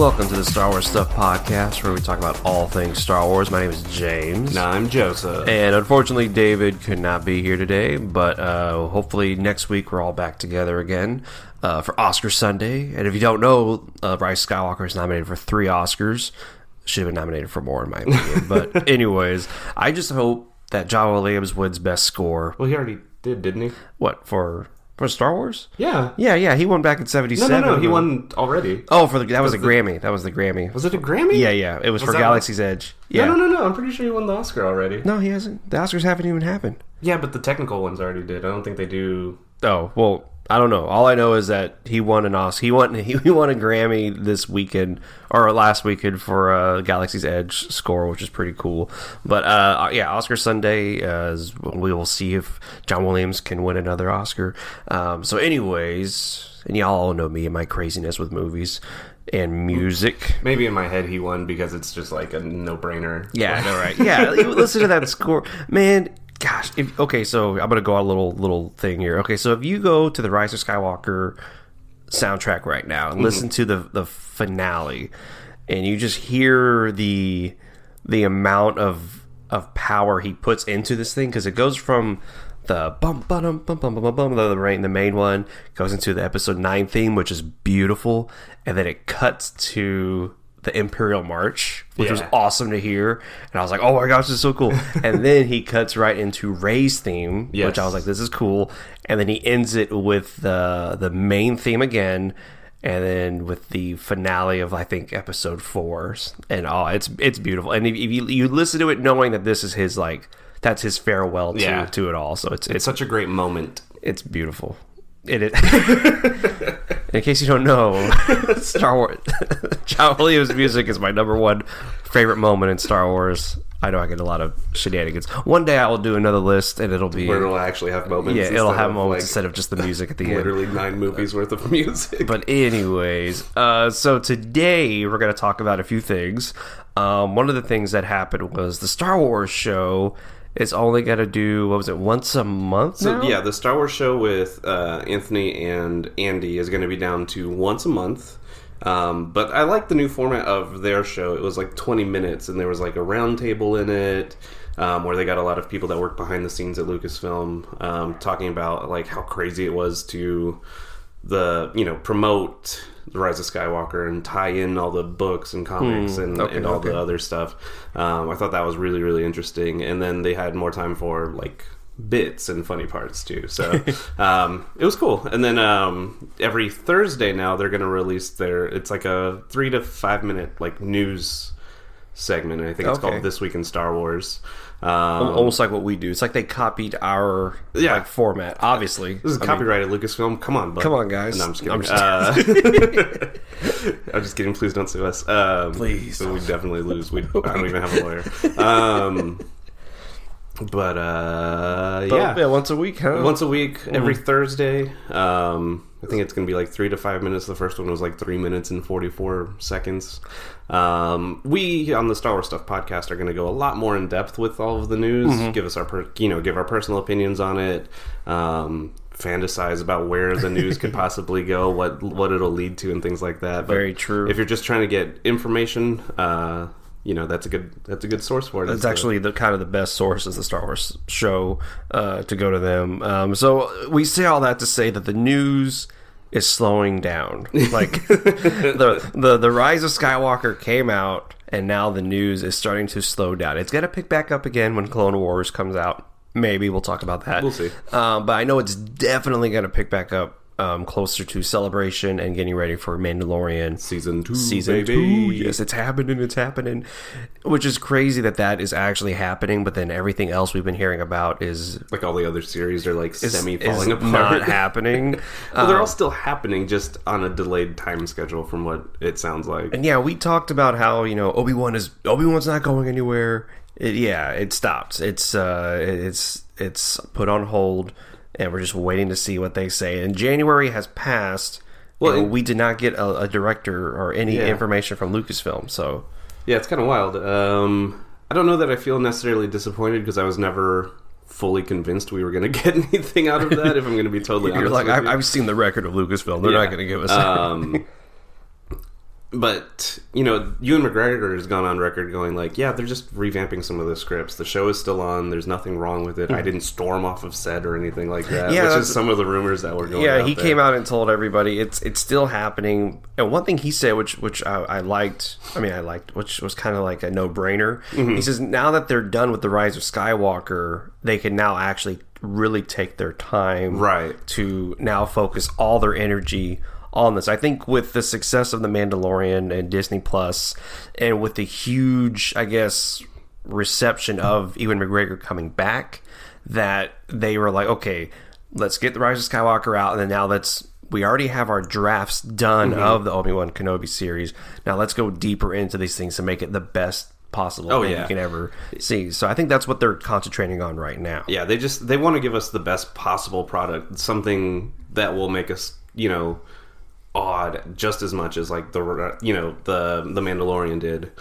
Welcome to the Star Wars Stuff Podcast, where we talk about all things Star Wars. My name is James. And I'm Joseph. And unfortunately, David could not be here today, but hopefully next week we're all back together again for Oscar Sunday. And if you don't know, Rise of Skywalker is nominated for 3 Oscars. Should have been nominated for more, in my opinion. But anyways, I just hope that John Williams wins Best Score. Well, he already did, didn't he? What, for Star Wars? Yeah. He won back in 1977. No. He won already. Oh, that was the Grammy. That was the Grammy. Was it a Grammy? Yeah. It was for Galaxy's Edge. Yeah. No. I'm pretty sure he won the Oscar already. No, he hasn't. The Oscars haven't even happened. Yeah, but the technical ones already did. I don't think they do. Oh well, I don't know. All I know is that he won an Oscar. He won a Grammy this weekend or last weekend for Galaxy's Edge score, which is pretty cool. But Oscar Sunday, we will see if John Williams can win another Oscar. So, anyways, and y'all all know me and my craziness with movies and music. Maybe in my head he won because it's just like a no-brainer. Yeah, all right. Yeah, listen to that score, man. Gosh, so I'm going to go on a little thing here. Okay, so if you go to the Rise of Skywalker soundtrack right now and listen to the finale, and you just hear the amount of power he puts into this thing, because it goes from the bum bum bum bum bum bum bum, the main one, goes into the episode 9 theme, which is beautiful, and then it cuts to the Imperial March, which was awesome to hear, and I was like, oh my gosh, this is so cool. And then he cuts right into Rey's theme, which I was like, this is cool. And then he ends it with the main theme again, and then with the finale of, I think, episode 4. And it's beautiful. And if you listen to it knowing that this is his, like, that's his farewell to it all. So it's such a great moment. It's beautiful. In case you don't know, Star Wars, John Williams' music is my number 1 favorite moment in Star Wars. I know I get a lot of shenanigans. One day I will do another list, and it'll be where it'll actually have moments. Yeah, it'll have moments, like, instead of just the music at the literally end. Literally 9 movies worth of music. But anyways, so today we're going to talk about a few things. One of the things that happened was the Star Wars show. It's only got to do, what was it, once a month now? So, yeah, the Star Wars show with Anthony and Andy is going to be down to once a month. But I like the new format of their show. It was like 20 minutes, and there was like a round table in it where they got a lot of people that work behind the scenes at Lucasfilm talking about like how crazy it was to promote The Rise of Skywalker and tie in all the books and comics and all the other stuff. I thought that was really, really interesting. And then they had more time for like bits and funny parts too. So it was cool. And then every Thursday now they're going to release it's like a 3 to 5 minute like news segment. And I think it's called This Week in Star Wars. Almost like what we do. It's like they copied our format, obviously. This is copyrighted Lucasfilm. Come on, bud. Come on, guys. No, I'm just kidding. I'm just kidding. Please don't sue us. Please. So we definitely lose. I don't even have a lawyer. But once a week, huh? Once a week, every Thursday. I think it's going to be like 3 to 5 minutes. The first one was like 3 minutes and 44 seconds. We on the Star Wars Stuff podcast are going to go a lot more in depth with all of the news. Give us our, give our personal opinions on it. Fantasize about where the news could possibly go, what it'll lead to, and things like that. But very true. If you're just trying to get information, that's a good source for it. That's actually the kind of the best source is the Star Wars show to go to them. So we say all that to say that the news is slowing down. Like the Rise of Skywalker came out, and now the news is starting to slow down. It's going to pick back up again when Clone Wars comes out. Maybe we'll talk about that. We'll see. But I know it's definitely going to pick back up closer to Celebration and getting ready for Mandalorian Season 2. Season 2, yes, it's happening, which is crazy that is actually happening. But then everything else we've been hearing about is like all the other series are like semi falling apart, not happening. Well, they're all still happening, just on a delayed time schedule, from what it sounds like. And yeah, we talked about how Obi-Wan's not going anywhere. It stopped. It's put on hold. And we're just waiting to see what they say. And January has passed. Well, and we did not get a director or any information from Lucasfilm. So, yeah, it's kind of wild. I don't know that I feel necessarily disappointed because I was never fully convinced we were going to get anything out of that. If I'm going to be totally honest, I've seen the record of Lucasfilm. They're not going to give us. But, you know, Ewan McGregor has gone on record going like, yeah, they're just revamping some of the scripts. The show is still on. There's nothing wrong with it. I didn't storm off of set or anything like that, yeah, which is some of the rumors that were going on. Yeah, he came out and told everybody it's still happening. And one thing he said, which I liked, which was kind of like a no-brainer. Mm-hmm. He says, now that they're done with The Rise of Skywalker, they can now actually really take their time to now focus all their energy on this. I think with the success of The Mandalorian and Disney Plus, and with the huge, I guess, reception of Ewan McGregor coming back, that they were like, okay, let's get The Rise of Skywalker out, and then now we already have our drafts done of the Obi-Wan Kenobi series. Now let's go deeper into these things to make it the best possible thing you can ever see. So I think that's what they're concentrating on right now. Yeah, they want to give us the best possible product, something that will make us, you know, odd just as much as like the Mandalorian did,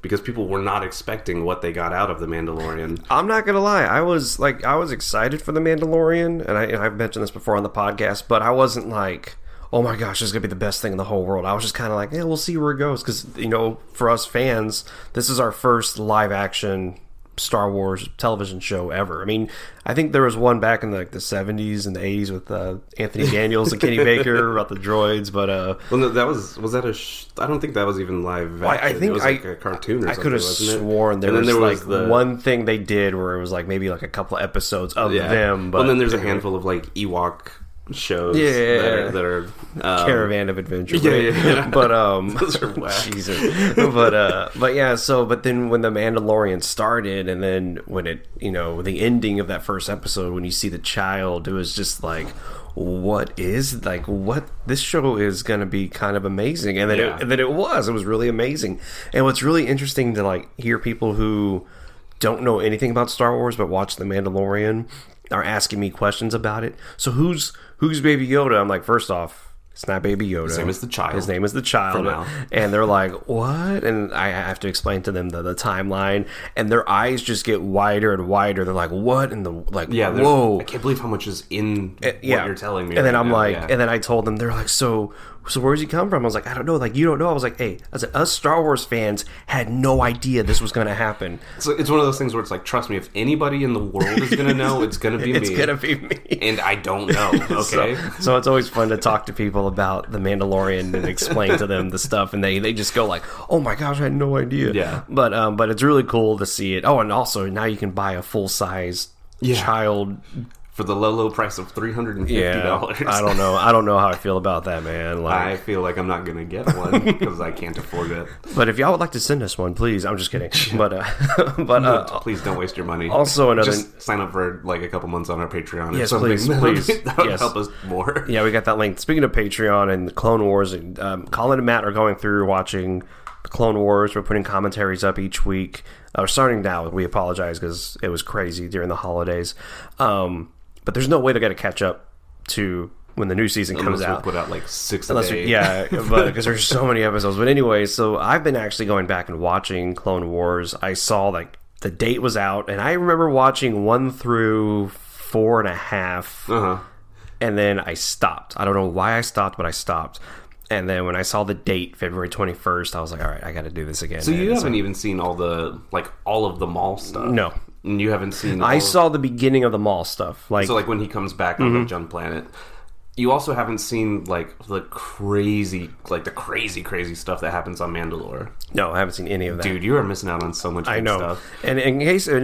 because people were not expecting what they got out of the Mandalorian. I'm not gonna lie, I was excited for the Mandalorian, and I've mentioned this before on the podcast, but I wasn't like, oh my gosh, this is gonna be the best thing in the whole world. I was just kind of like, yeah, we'll see where it goes, because, you know, for us fans, this is our first live action Star Wars television show ever. I mean, I think there was one back in the 70s and the 80s with Anthony Daniels and Kenny Baker about the droids, but I don't think that was even live action. I think it was like a cartoon or something. I could have sworn there was one thing they did where it was like maybe like a couple of episodes of them. But then there's a handful of like Ewok shows that are Caravan of Adventure, but those are whack. Jesus. But then when the Mandalorian started, and then when it, you know, the ending of that first episode, when you see the child, it was just like, this show is going to be kind of amazing. And then it was really amazing. And what's really interesting to like hear people who don't know anything about Star Wars but watch The Mandalorian are asking me questions about it. So who's Baby Yoda? I'm like, first off, it's not Baby Yoda. His name is the child. For now. And they're like, what? And I have to explain to them the timeline, and their eyes just get wider and wider. They're like, what? And whoa! I can't believe how much is in what you're telling me. And then and then I told them, they're like, so where does he come from? I was like, I don't know. Like, you don't know. I was like, hey, us Star Wars fans had no idea this was going to happen. So it's one of those things where it's like, trust me, if anybody in the world is going to know, it's going to be me. It's going to be me. And I don't know. Okay. So it's always fun to talk to people about The Mandalorian and explain to them the stuff. And they just go like, oh my gosh, I had no idea. Yeah. But it's really cool to see it. Oh, and also now you can buy a full size child for the low price of $350. Yeah, I don't know how I feel about that, man. Like, I feel like I'm not going to get one because I can't afford it. But if y'all would like to send us one, please. I'm just kidding. But please don't waste your money. Also, just sign up for like a couple months on our Patreon or something. Please. That would help us more. Yeah, we got that link. Speaking of Patreon and the Clone Wars, Colin and Matt are going through watching the Clone Wars. We're putting commentaries up each week. Starting now, we apologize because it was crazy during the holidays. But there's no way they're going to catch up to when the new season comes out. Unless we put out like six a day. Yeah, because there's so many episodes. But anyway, so I've been actually going back and watching Clone Wars. I saw like the date was out, and I remember watching 1 through 4.5, and then I stopped. I don't know why I stopped, but I stopped. And then when I saw the date, February 21st, I was like, all right, I got to do this again. So you haven't even seen all of the mall stuff? No. And you haven't seen... I saw the beginning of the mall stuff. Like, so like when he comes back on the Jun Planet. You also haven't seen like the crazy stuff that happens on Mandalore. No, I haven't seen any of that. Dude, you are missing out on so much good stuff. And in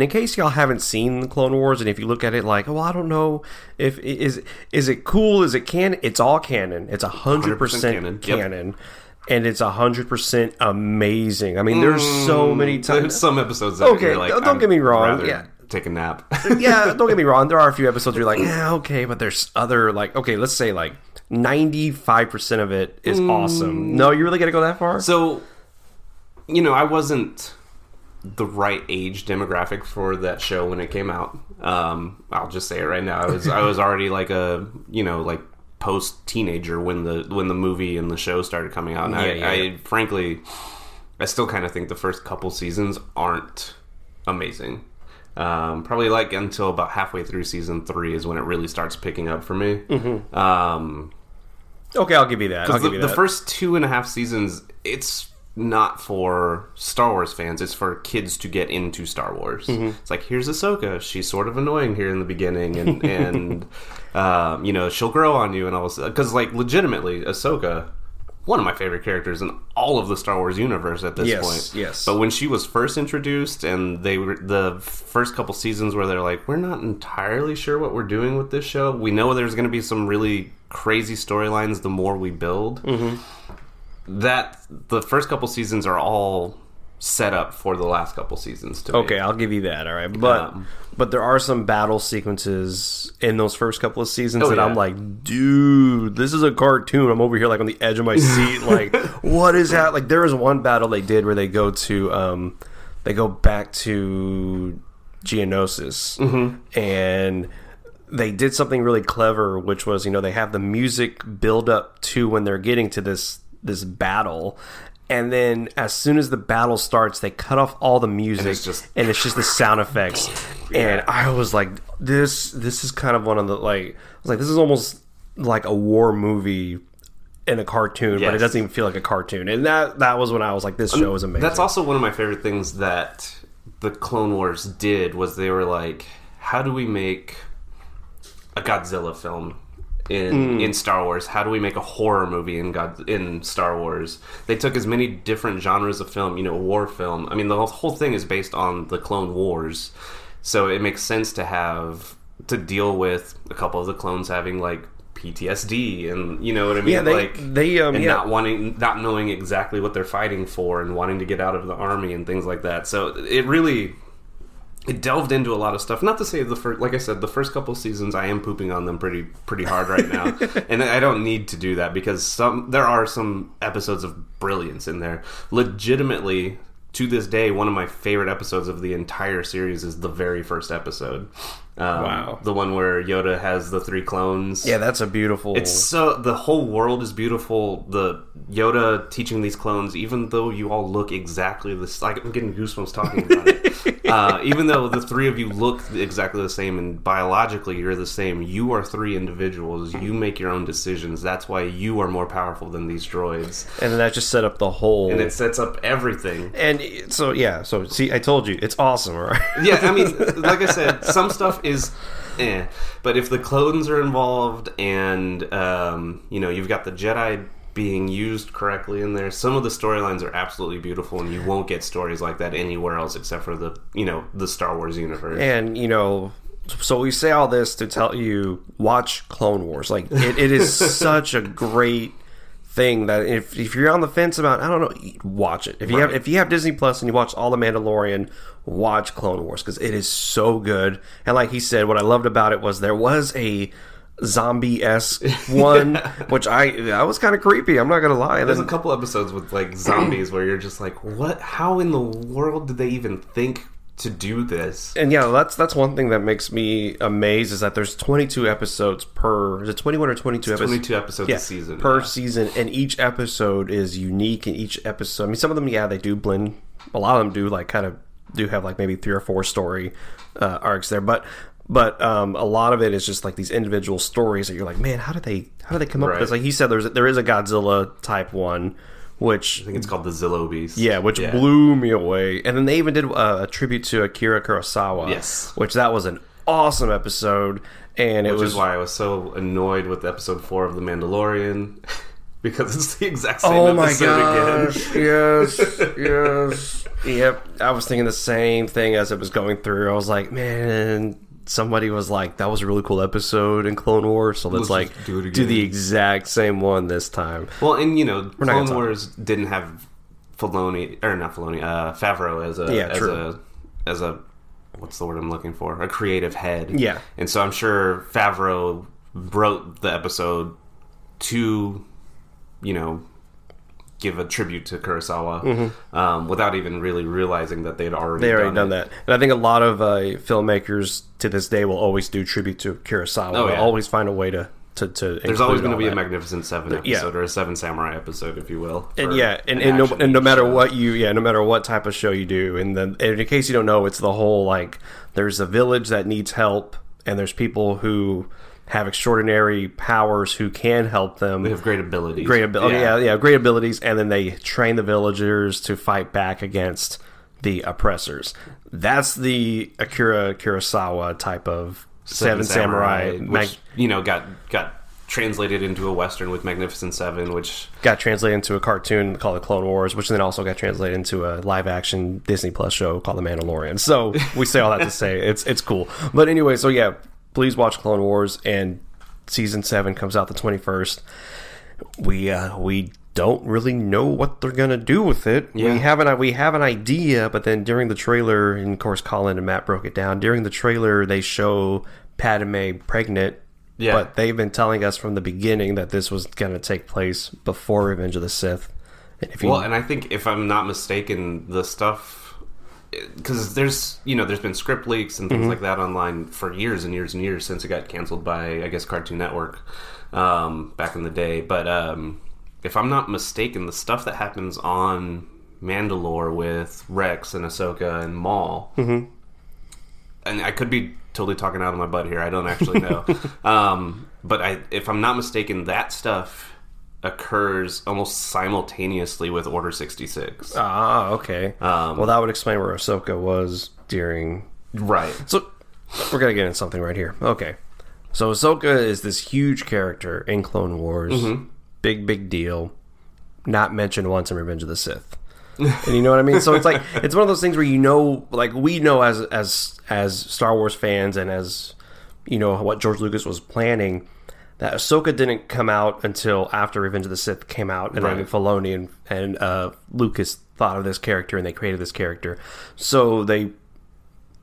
case y'all haven't seen the Clone Wars, and if you look at it like, well, I don't know if is it cool, is it canon? It's all canon. It's 100% canon. Yep. And it's 100% amazing. I mean, there's so many times. There's some episodes that you're like, don't get me wrong. Yeah. Take a nap. Don't get me wrong. There are a few episodes where you're like, yeah, okay, but there's other, like, okay, let's say like 95% of it is awesome. No, you really got to go that far? So, you know, I wasn't the right age demographic for that show when it came out. I'll just say it right now. I was already like a, you know, like, post-teenager when the movie and the show started coming out, and I frankly still kind of think the first couple seasons aren't amazing. Probably like until about halfway through season 3 is when it really starts picking up for me. Okay, I'll give you that. The first 2.5 seasons, it's not for Star Wars fans. It's for kids to get into Star Wars. Mm-hmm. It's like, here's Ahsoka. She's sort of annoying here in the beginning, and you know, she'll grow on you and all. Because, like, legitimately, Ahsoka, one of my favorite characters in all of the Star Wars universe at this point. Yes. But when she was first introduced, and they were the first couple seasons where they're like, we're not entirely sure what we're doing with this show. We know there's going to be some really crazy storylines the more we build. Mm-hmm. That the first couple seasons are all set up for the last couple seasons. Okay, I'll give you that. All right, but there are some battle sequences in those first couple of seasons that I'm like, dude, this is a cartoon. I'm over here like on the edge of my seat. Like, what is that? Like, there was one battle they did where they go to, they go back to Geonosis, mm-hmm. and they did something really clever, which was, you know, they have the music build up to when they're getting to this battle, and then as soon as the battle starts, they cut off all the music, and it's just the sound effects. Yeah. And I was like, this is kind of one of the, like, I was like, this is almost like a war movie in a cartoon, yes. but it doesn't even feel like a cartoon. And that was when I was like, this show is amazing. That's also one of my favorite things that the Clone Wars did, was they were like, how do we make a Godzilla film in Star Wars? How do we make a horror movie in Star Wars? They took as many different genres of film, you know, war film. I mean, the whole thing is based on the Clone Wars, so it makes sense to have to deal with a couple of the clones having like PTSD, and you know what I mean? Yeah, they not knowing exactly what they're fighting for, and wanting to get out of the army and things like that. So it delved into a lot of stuff. Not to say the first, like I said, the first couple seasons, I am pooping on them pretty hard right now, and I don't need to do that, because there are some episodes of brilliance in there. Legitimately, to this day, one of my favorite episodes of the entire series is the very first episode. Wow, the one where Yoda has the 3 clones. Yeah, that's a beautiful. It's so, the whole world is beautiful. The Yoda teaching these clones, even though you all look exactly this, like, I'm getting goosebumps talking about it. Even though the 3 of you look exactly the same and biologically you're the same, you are 3 individuals. You make your own decisions. That's why you are more powerful than these droids. And that just set up the whole... And it sets up everything. And so, yeah. So, see, I told you. It's awesome, right? Yeah, I mean, like I said, some stuff is... But if the clones are involved and, you know, you've got the Jedi being used correctly in there. Some of the storylines are absolutely beautiful, and you won't get stories like that anywhere else except for the, you know, the Star Wars universe. And, you know, so we say all this to tell you, watch Clone Wars. Like, it is such a great thing that if you're on the fence about, I don't know, watch it. If you have Disney Plus and you watch all the Mandalorian, watch Clone Wars, because it is so good. And like he said, what I loved about it was there was a zombie-esque one, which I was kind of creepy, I'm not gonna lie. There's a couple episodes with like zombies where you're just like, what, how in the world did they even think to do this? And yeah, that's one thing that makes me amazed, is that there's 22 episodes per, is it 21 or 22 episodes? 22 episodes a season. Per season, and each episode is unique, and each episode, I mean, some of them, yeah, they do blend, a lot of them do, like, kind of do have like maybe 3 or 4 story arcs there, But a lot of it is just like these individual stories that you're like, man, how do they come up with this? Like he said, there is a Godzilla type one, which I think it's called the Zillo Beast. Yeah, which blew me away. And then they even did a tribute to Akira Kurosawa. Yes, which that was an awesome episode, and which is why I was so annoyed with episode 4 of The Mandalorian. Because it's the exact same episode again. Yes, yes, yep. I was thinking the same thing as it was going through. I was like, man. Somebody was like, that was a really cool episode in Clone Wars, so let's like do the exact same one this time. Well, and you know, Clone Wars didn't have Favreau as a what's the word I'm looking for? A creative head. Yeah. And so I'm sure Favreau wrote the episode to, you know, give a tribute to Kurosawa, mm-hmm. Without even really realizing that they'd already done that. And I think a lot of filmmakers to this day will always do tribute to Kurosawa. They'll always find a way to There's always going to be a Magnificent Seven episode or a Seven Samurai episode, if you will. And no matter what type of show you do, and in case you don't know, it's the whole like there's a village that needs help, and there's people who have extraordinary powers who can help them. They have great abilities. Great abilities. And then they train the villagers to fight back against the oppressors. That's the Akira Kurosawa type of Seven Samurai, which, got translated into a Western with Magnificent Seven, which got translated into a cartoon called The Clone Wars, which then also got translated into a live-action Disney Plus show called The Mandalorian. So we say all that to say it's cool. But anyway, so yeah, please watch Clone Wars, and Season 7 comes out the 21st. We don't really know what they're gonna do with it. Yeah. We have an idea, but then during the trailer, and of course Colin and Matt broke it down, during the trailer they show Padme pregnant. Yeah. But they've been telling us from the beginning that this was going to take place before Revenge of the Sith. And I think, if I'm not mistaken, the stuff... Because there's been script leaks and things like that online for years and years and years since it got canceled by, I guess, Cartoon Network back in the day. But if I'm not mistaken, the stuff that happens on Mandalore with Rex and Ahsoka and Maul... Mm-hmm. And I could be... totally talking out of my butt here. I don't actually know. But if I'm not mistaken, that stuff occurs almost simultaneously with Order 66. Ah, okay. Well, that would explain where Ahsoka was during... Right. So, we're going to get into something right here. Okay. So, Ahsoka is this huge character in Clone Wars. Mm-hmm. Big, big deal. Not mentioned once in Revenge of the Sith. And you know what I mean? So it's like, it's one of those things where, we know as Star Wars fans and as, what George Lucas was planning, that Ahsoka didn't come out until after Revenge of the Sith came out. And right. I mean, Filoni and Lucas thought of this character and they created this character. So they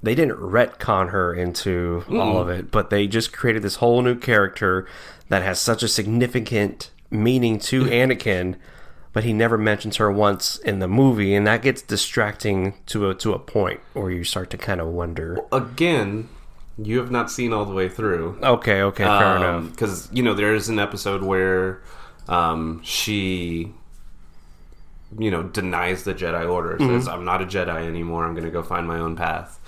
didn't retcon her into all of it, but they just created this whole new character that has such a significant meaning to Anakin. But he never mentions her once in the movie, and that gets distracting to a point where you start to kind of wonder. Well, again, you have not seen all the way through. Okay, fair enough. Because there is an episode where she denies the Jedi Order, says, "I'm not a Jedi anymore. I'm going to go find my own path."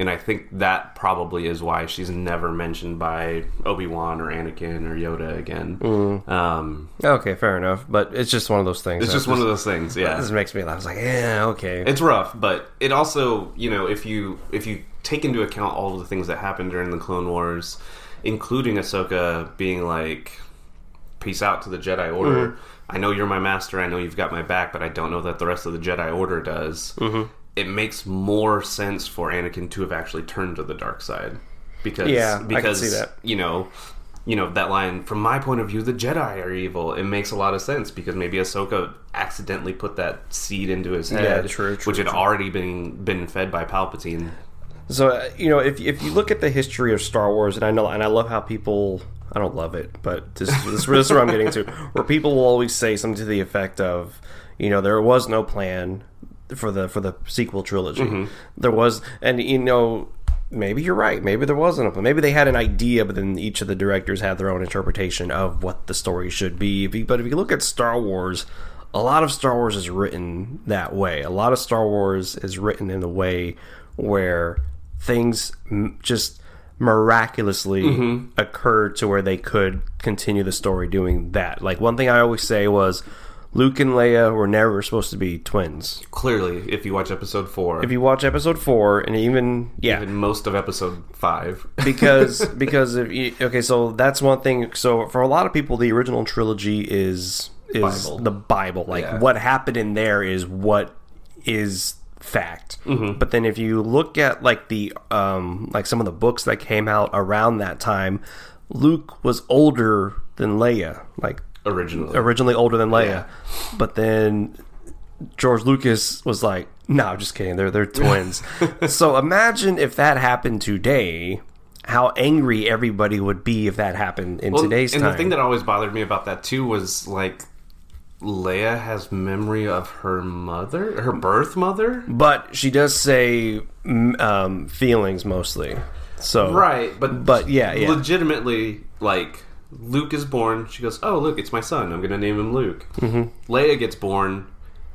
And I think that probably is why she's never mentioned by Obi-Wan or Anakin or Yoda again. Okay, fair enough. But it's just one of those things. Yeah. This makes me laugh. It's like, yeah, okay. It's rough, but it also, if you take into account all of the things that happened during the Clone Wars, including Ahsoka being like, peace out to the Jedi Order. Mm-hmm. I know you're my master. I know you've got my back, but I don't know that the rest of the Jedi Order does. Mm-hmm. It makes more sense for Anakin to have actually turned to the dark side, because I can see that. That line, from my point of view, the Jedi are evil. It makes a lot of sense because maybe Ahsoka accidentally put that seed into his head, which had already been fed by Palpatine. So if you look at the history of Star Wars, and I love how people, I don't love it, but this is where I'm getting to, where people will always say something to the effect of, there was no plan for the sequel trilogy. Mm-hmm. There was, and maybe you're right, maybe there wasn't, maybe they had an idea, but then each of the directors had their own interpretation of what the story should be. But if you look at Star Wars, a lot of Star Wars is written that way. A lot of Star Wars is written in a way where things just miraculously occur to where they could continue the story doing that. Like, one thing I always say was, Luke and Leia were never supposed to be twins. Clearly, if you watch episode 4. And even most of episode 5. So that's one thing. So for a lot of people, the original trilogy is the Bible. Like, what happened in there is what is fact. Mm-hmm. But then if you look at like some of the books that came out around that time, Luke was older than Leia. Like, originally older than Leia, but then George Lucas was like, "No, I'm just kidding. They're twins." So imagine if that happened today, how angry everybody would be if that happened in today's time. And the thing that always bothered me about that too was like, Leia has memory of her mother, her birth mother, but she does say feelings mostly. So right, but legitimately like. Luke is born. She goes, "Oh, look, it's my son. I'm going to name him Luke." Mm-hmm. Leia gets born.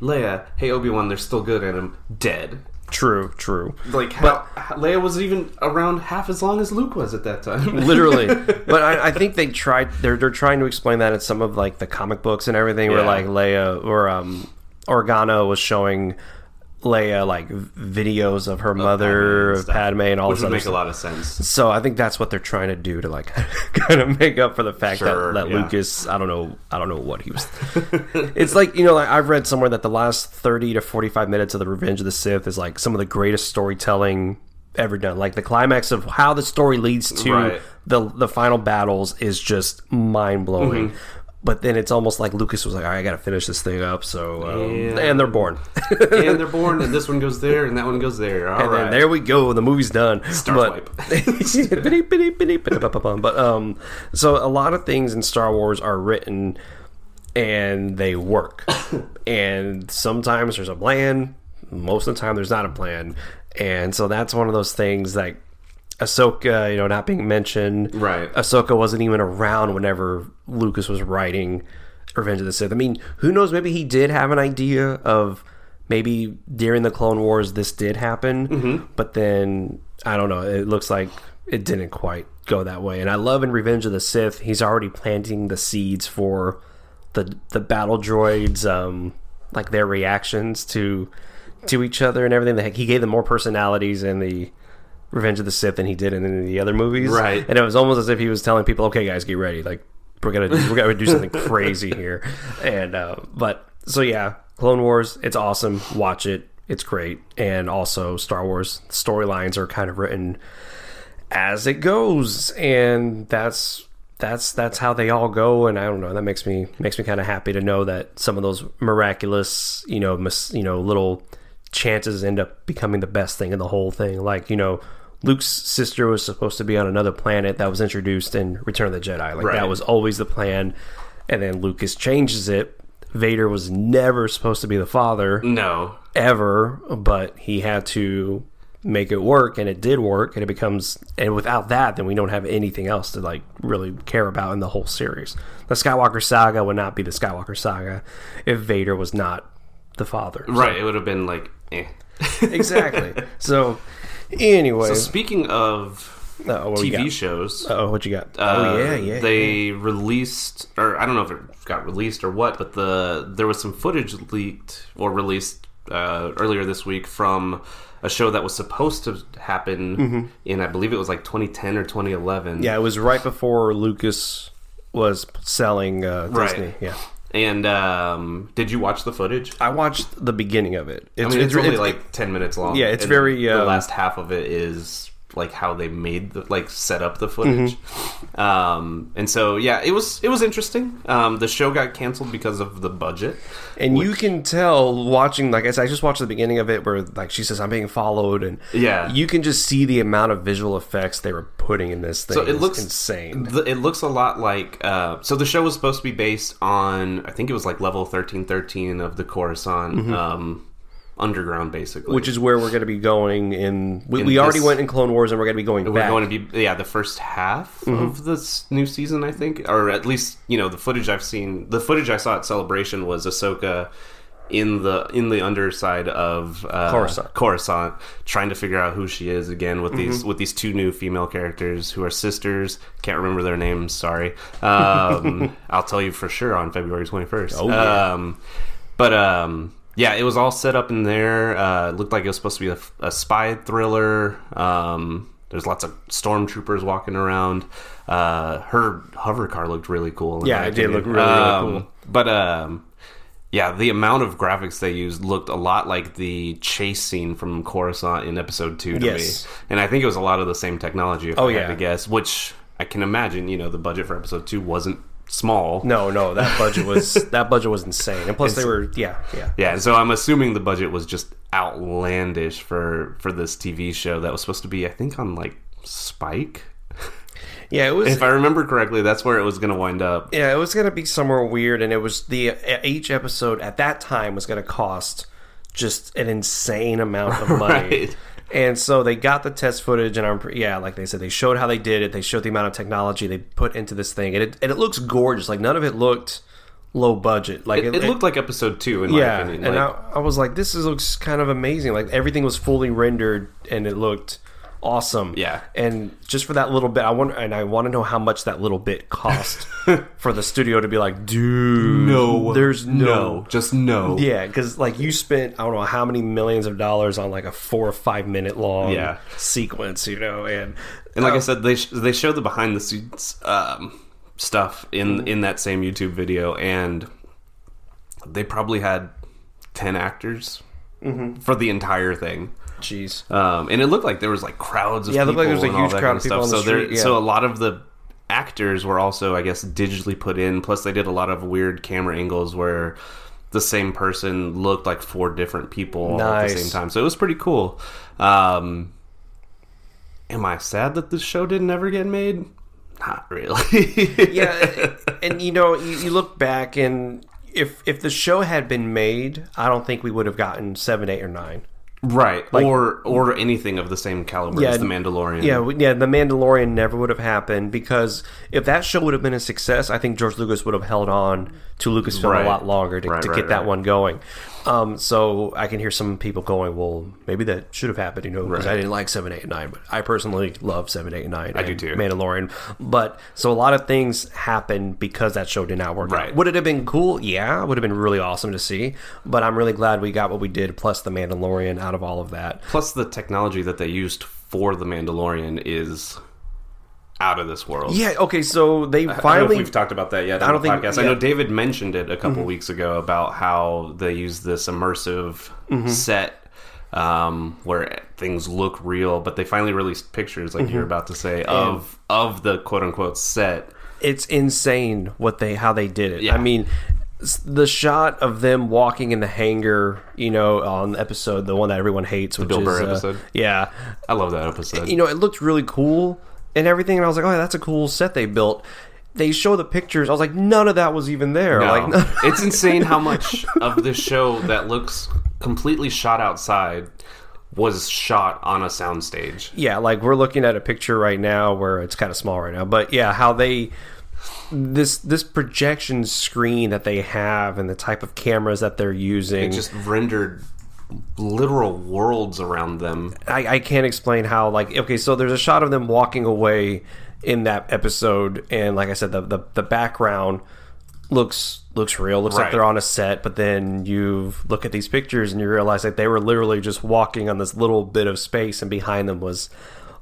Leia, hey, Obi-Wan, they're still good at him. Dead. True, true. Like, how Leia was even around half as long as Luke was at that time. Literally. But I think they tried... They're trying to explain that in some of, like, the comic books and everything, where, like, Leia... Or Organa was showing Leia, like, videos of her mother, of Padme, and all this other stuff. Which would make a lot of sense. So I think that's what they're trying to do to, like, kind of make up for the fact that Lucas... I don't know what he was... It's like, you know, like I've read somewhere that the last 30 to 45 minutes of The Revenge of the Sith is, like, some of the greatest storytelling ever done. Like, the climax of how the story leads to the final battles is just mind-blowing. Mm-hmm. But then it's almost like Lucas was like, all right, I got to finish this thing up. So, and they're born. And they're born, and this one goes there, and that one goes there. All and right. Then there we go. The movie's done. But so a lot of things in Star Wars are written, and they work. And sometimes there's a plan. Most of the time there's not a plan. And so that's one of those things that Ahsoka, you know, not being mentioned. Right. Ahsoka wasn't even around whenever Lucas was writing Revenge of the Sith. I mean, who knows? Maybe he did have an idea of maybe during the Clone Wars this did happen. Mm-hmm. But then, I don't know. It looks like it didn't quite go that way. And I love in Revenge of the Sith, he's already planting the seeds for the battle droids, like their reactions to each other and everything. He gave them more personalities in the Revenge of the Sith than he did in any of the other movies, right? And it was almost as if he was telling people, "Okay, guys, get ready. Like, we're gonna do something crazy here." And but so yeah, Clone Wars, it's awesome. Watch it, it's great. And also, Star Wars storylines are kind of written as it goes, and that's how they all go. And I don't know, that makes me kind of happy to know that some of those miraculous, little chances end up becoming the best thing in the whole thing. Like, you know, Luke's sister was supposed to be on another planet that was introduced in Return of the Jedi. Like, that was always the plan. And then Lucas changes it. Vader was never supposed to be the father. No. Ever. But he had to make it work, and it did work, and it becomes... And without that, then we don't have anything else to, like, really care about in the whole series. The Skywalker saga would not be the Skywalker saga if Vader was not the father. Right. So, it would have been, like... Exactly. So, anyway. So, speaking of TV shows, what you got? They released, or I don't know if it got released or what, but there was some footage leaked or released earlier this week from a show that was supposed to happen in, I believe it was like 2010 or 2011. Yeah, it was right before Lucas was selling Disney. Right. Yeah. And did you watch the footage? I watched the beginning of it. It's only 10 minutes long. Yeah, it's very... the last half of it is like how they made set up the footage. Mm-hmm. And so, yeah, it was interesting. The show got canceled because of the budget. And you can tell watching, like I said, I just watched the beginning of it where like she says, I'm being followed. And you can just see the amount of visual effects they were putting in this thing. So it looks insane. It looks a lot like... so the show was supposed to be based on, I think it was like level 1313 of the Coruscant... underground, basically, which is where we're going to be going in. We already went in Clone Wars, and we're going to be going. We're going to be the first half of this new season, I think, or at least the footage I've seen. The footage I saw at Celebration was Ahsoka in the underside of Coruscant, trying to figure out who she is again with these two new female characters who are sisters. Can't remember their names. Sorry, I'll tell you for sure on February 21st. Oh, yeah. Yeah, it was all set up in there. It looked like it was supposed to be a spy thriller. There's lots of stormtroopers walking around. Her hover car looked really cool. Yeah, it did look really, really cool. But the amount of graphics they used looked a lot like the chase scene from Coruscant in Episode 2 to me. And I think it was a lot of the same technology, if I had to guess, which I can imagine, the budget for Episode 2 wasn't small. No, that budget was insane. And plus they were so I'm assuming the budget was just outlandish for this TV show that was supposed to be, I think, on like Spike. Yeah, it was, if I remember correctly, that's where it was going to wind up. Yeah, it was going to be somewhere weird, and it was each episode at that time was going to cost just an insane amount of money. Right. And so they got the test footage, and like they said, they showed how they did it. They showed the amount of technology they put into this thing, and it looks gorgeous. Like, none of it looked low budget. Like it looked like episode 2 in my opinion. And like, I was like, this looks kind of amazing. Like everything was fully rendered and it looked awesome. Yeah. And just for that little bit, I want to know how much that little bit cost for the studio to be like, dude, no. Yeah, because like you spent I don't know how many millions of dollars on like a 4 or 5 minute long sequence, you know, and like I said, they showed the behind the scenes stuff in that same YouTube video, and they probably had 10 actors for the entire thing. Jeez. And it looked like there was like crowds of people. Yeah, it looked like there was a huge crowd of people on the street. So a lot of the actors were also, I guess, digitally put in. Plus, they did a lot of weird camera angles where the same person looked like 4 different people at the same time. So it was pretty cool. Am I sad that this show didn't ever get made? Not really. Yeah, and you know, you look back, and if the show had been made, I don't think we would have gotten 7, 8, or 9. Right, like, or anything of the same caliber as The Mandalorian. Yeah, The Mandalorian never would have happened, because if that show would have been a success, I think George Lucas would have held on to Lucasfilm a lot longer to get that one going. So I can hear some people going, well, maybe that should have happened, you know, because I didn't like 7, 8, and 9, but I personally love 7, 8, and 9. I do too. Mandalorian. But so a lot of things happened because that show did not work out. Would it have been cool? Yeah, it would have been really awesome to see, but I'm really glad we got what we did, plus The Mandalorian out of all of that. Plus the technology that they used for The Mandalorian is out of this world. Yeah, okay, so they finally... I don't know if we've talked about that yet on the podcast. Yeah. I know David mentioned it a couple weeks ago about how they use this immersive set where things look real, but they finally released pictures, like you're about to say, of the quote-unquote set. It's insane how they did it. Yeah. I mean, the shot of them walking in the hangar, you know, on the episode, the one that everyone hates, which is... The Bill Burr episode. Yeah. I love that episode. You know, it looked really cool and everything, and I was like, oh, that's a cool set they built. They show the pictures. I was like, none of that was even there. No. Like, it's insane how much of this show that looks completely shot outside was shot on a soundstage. Yeah, like we're looking at a picture right now where it's kind of small right now, but yeah, how they... This projection screen that they have and the type of cameras that they're using... It just rendered literal worlds around them. I can't explain how, like, okay, so there's a shot of them walking away in that episode, and like I said, the background looks real, looks like they're on a set, but then you look at these pictures and you realize that they were literally just walking on this little bit of space, and behind them was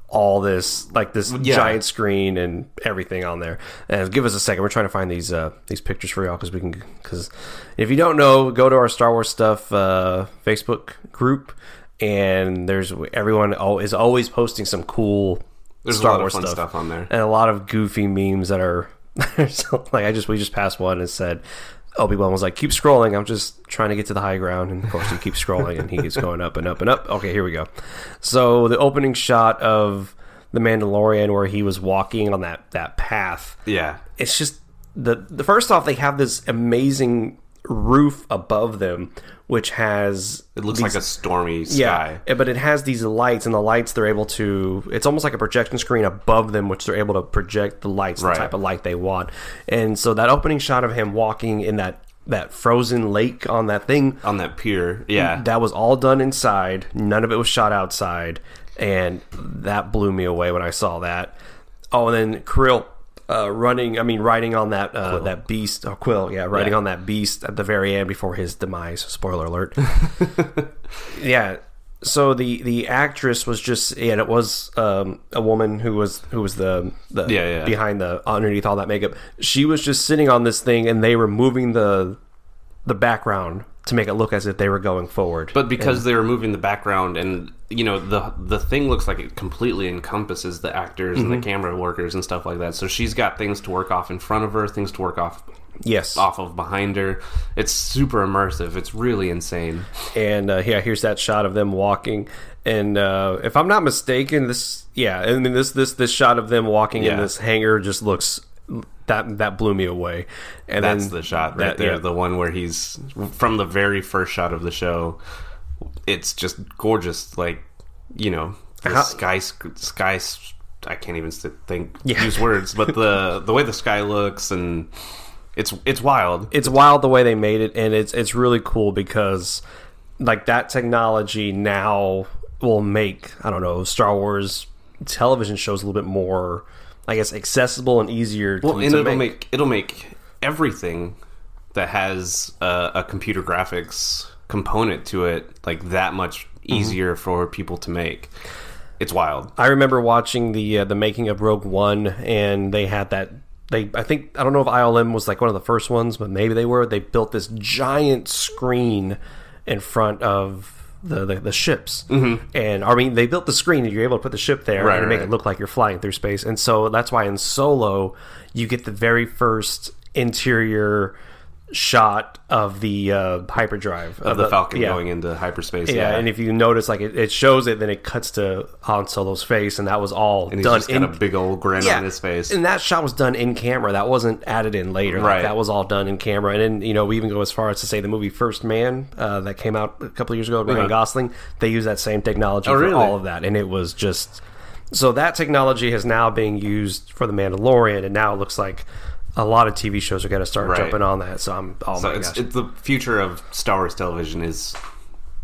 all this, like, this giant screen and everything on there. And give us a second, we're trying to find these pictures for y'all, because if you don't know, go to our Star Wars Stuff Facebook group, and everyone is always posting some cool Star Wars stuff on there, and a lot of goofy memes that are like we just passed one and said, Obi-Wan was like, keep scrolling, I'm just trying to get to the high ground, and of course he keeps scrolling and he keeps going up and up and up. Okay, here we go. So the opening shot of The Mandalorian where he was walking on that path. Yeah. It's just the first off, they have this amazing roof above them, which has... It looks like a stormy sky. Yeah, but it has these lights, and the lights they're able to... It's almost like a projection screen above them, which they're able to project the lights, the type of light they want. And so that opening shot of him walking in that frozen lake on that thing... On that pier, yeah. That was all done inside. None of it was shot outside. And that blew me away when I saw that. Oh, and then Krill... riding on that that beast, Quill, on that beast at the very end before his demise. Spoiler alert. Yeah. So the actress was it was a woman who was the behind the underneath all that makeup. She was just sitting on this thing, and they were moving the background to make it look as if they were going forward. But because they were moving the background, and you know, the thing looks like it completely encompasses the actors and the camera workers and stuff like that. So she's got things to work off in front of her, things to work off of behind her. It's super immersive. It's really insane. And here's that shot of them walking. And if I'm not mistaken, this shot of them walking in this hangar just looks... That blew me away. And that's the shot right there. Yeah. The one where he's from the very first shot of the show. It's just gorgeous. Like, you know, the sky. I can't even think use words, but the way the sky looks, and It's wild. It's wild the way they made it, and it's really cool because like that technology now will make, I don't know, Star Wars television shows a little bit more, I guess, accessible and easier. Well, and it'll make everything that has a computer graphics component to it like that much easier for people to make. It's wild. I remember watching the making of Rogue One, and they had that. I don't know if ILM was like one of the first ones, but maybe they were. They built this giant screen in front of the ships, and I mean they built the screen, and you're able to put the ship there and make it look like you're flying through space. And so that's why in Solo you get the very first interior shot of the hyperdrive of the Falcon going into hyperspace. And if you notice, like it shows it, then it cuts to Han Solo's face, and that was all and done. He's just got a big old grin on his face, and that shot was done in camera. That wasn't added in later. Like, that was all done in camera. And then, you know, we even go as far as to say the movie First Man that came out a couple of years ago, Ryan Gosling. They used that same technology for all of that, and it was just so that technology is now being used for The Mandalorian, and now it looks like a lot of TV shows are going to start jumping on that, so I'm... Oh my gosh. It's the future of Star Wars television is